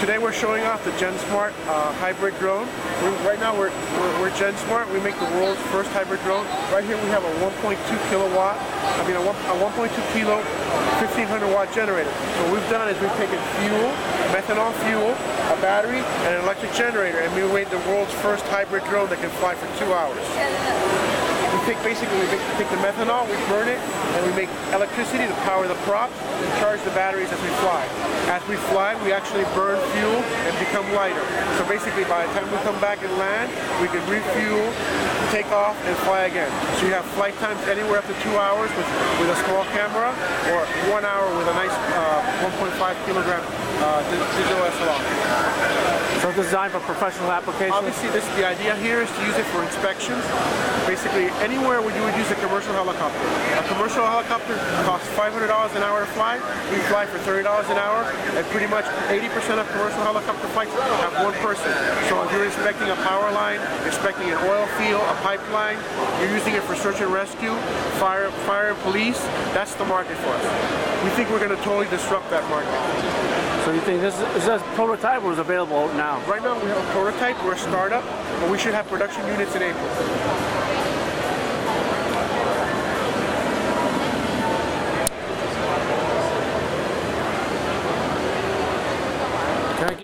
Today we're showing off the GenSmart hybrid drone. Right now we're GenSmart. We make the world's first hybrid drone. Right here we have a 1.2 kilo 1500 watt generator. So what we've done is we've taken fuel, methanol fuel, a battery, and an electric generator, and we made the world's first hybrid drone that can fly for 2 hours. We take the methanol, we burn it, and we make electricity to power the props and charge the batteries as we fly. As we fly, we actually burn fuel and become lighter. So basically, by the time we come back and land, we can refuel, take off, and fly again. So you have flight times anywhere up to 2 hours with a small camera, or 1 hour with a nice 1.5 kilogram digital SLR. So it's designed for professional applications? Obviously, the idea here is to use it for inspections. Basically, anywhere where you would use a commercial helicopter. A commercial helicopter costs $500 an hour to fly. We fly for $30 an hour, and pretty much 80% of commercial helicopter flights have one person. So if you're inspecting a power line, inspecting an oil field, a pipeline, you're using it for search and rescue, fire and police, that's the market for us. We think we're going to totally disrupt that market. So you think this prototype was available now? Right now we have a prototype, we're a startup, but we should have production units in April.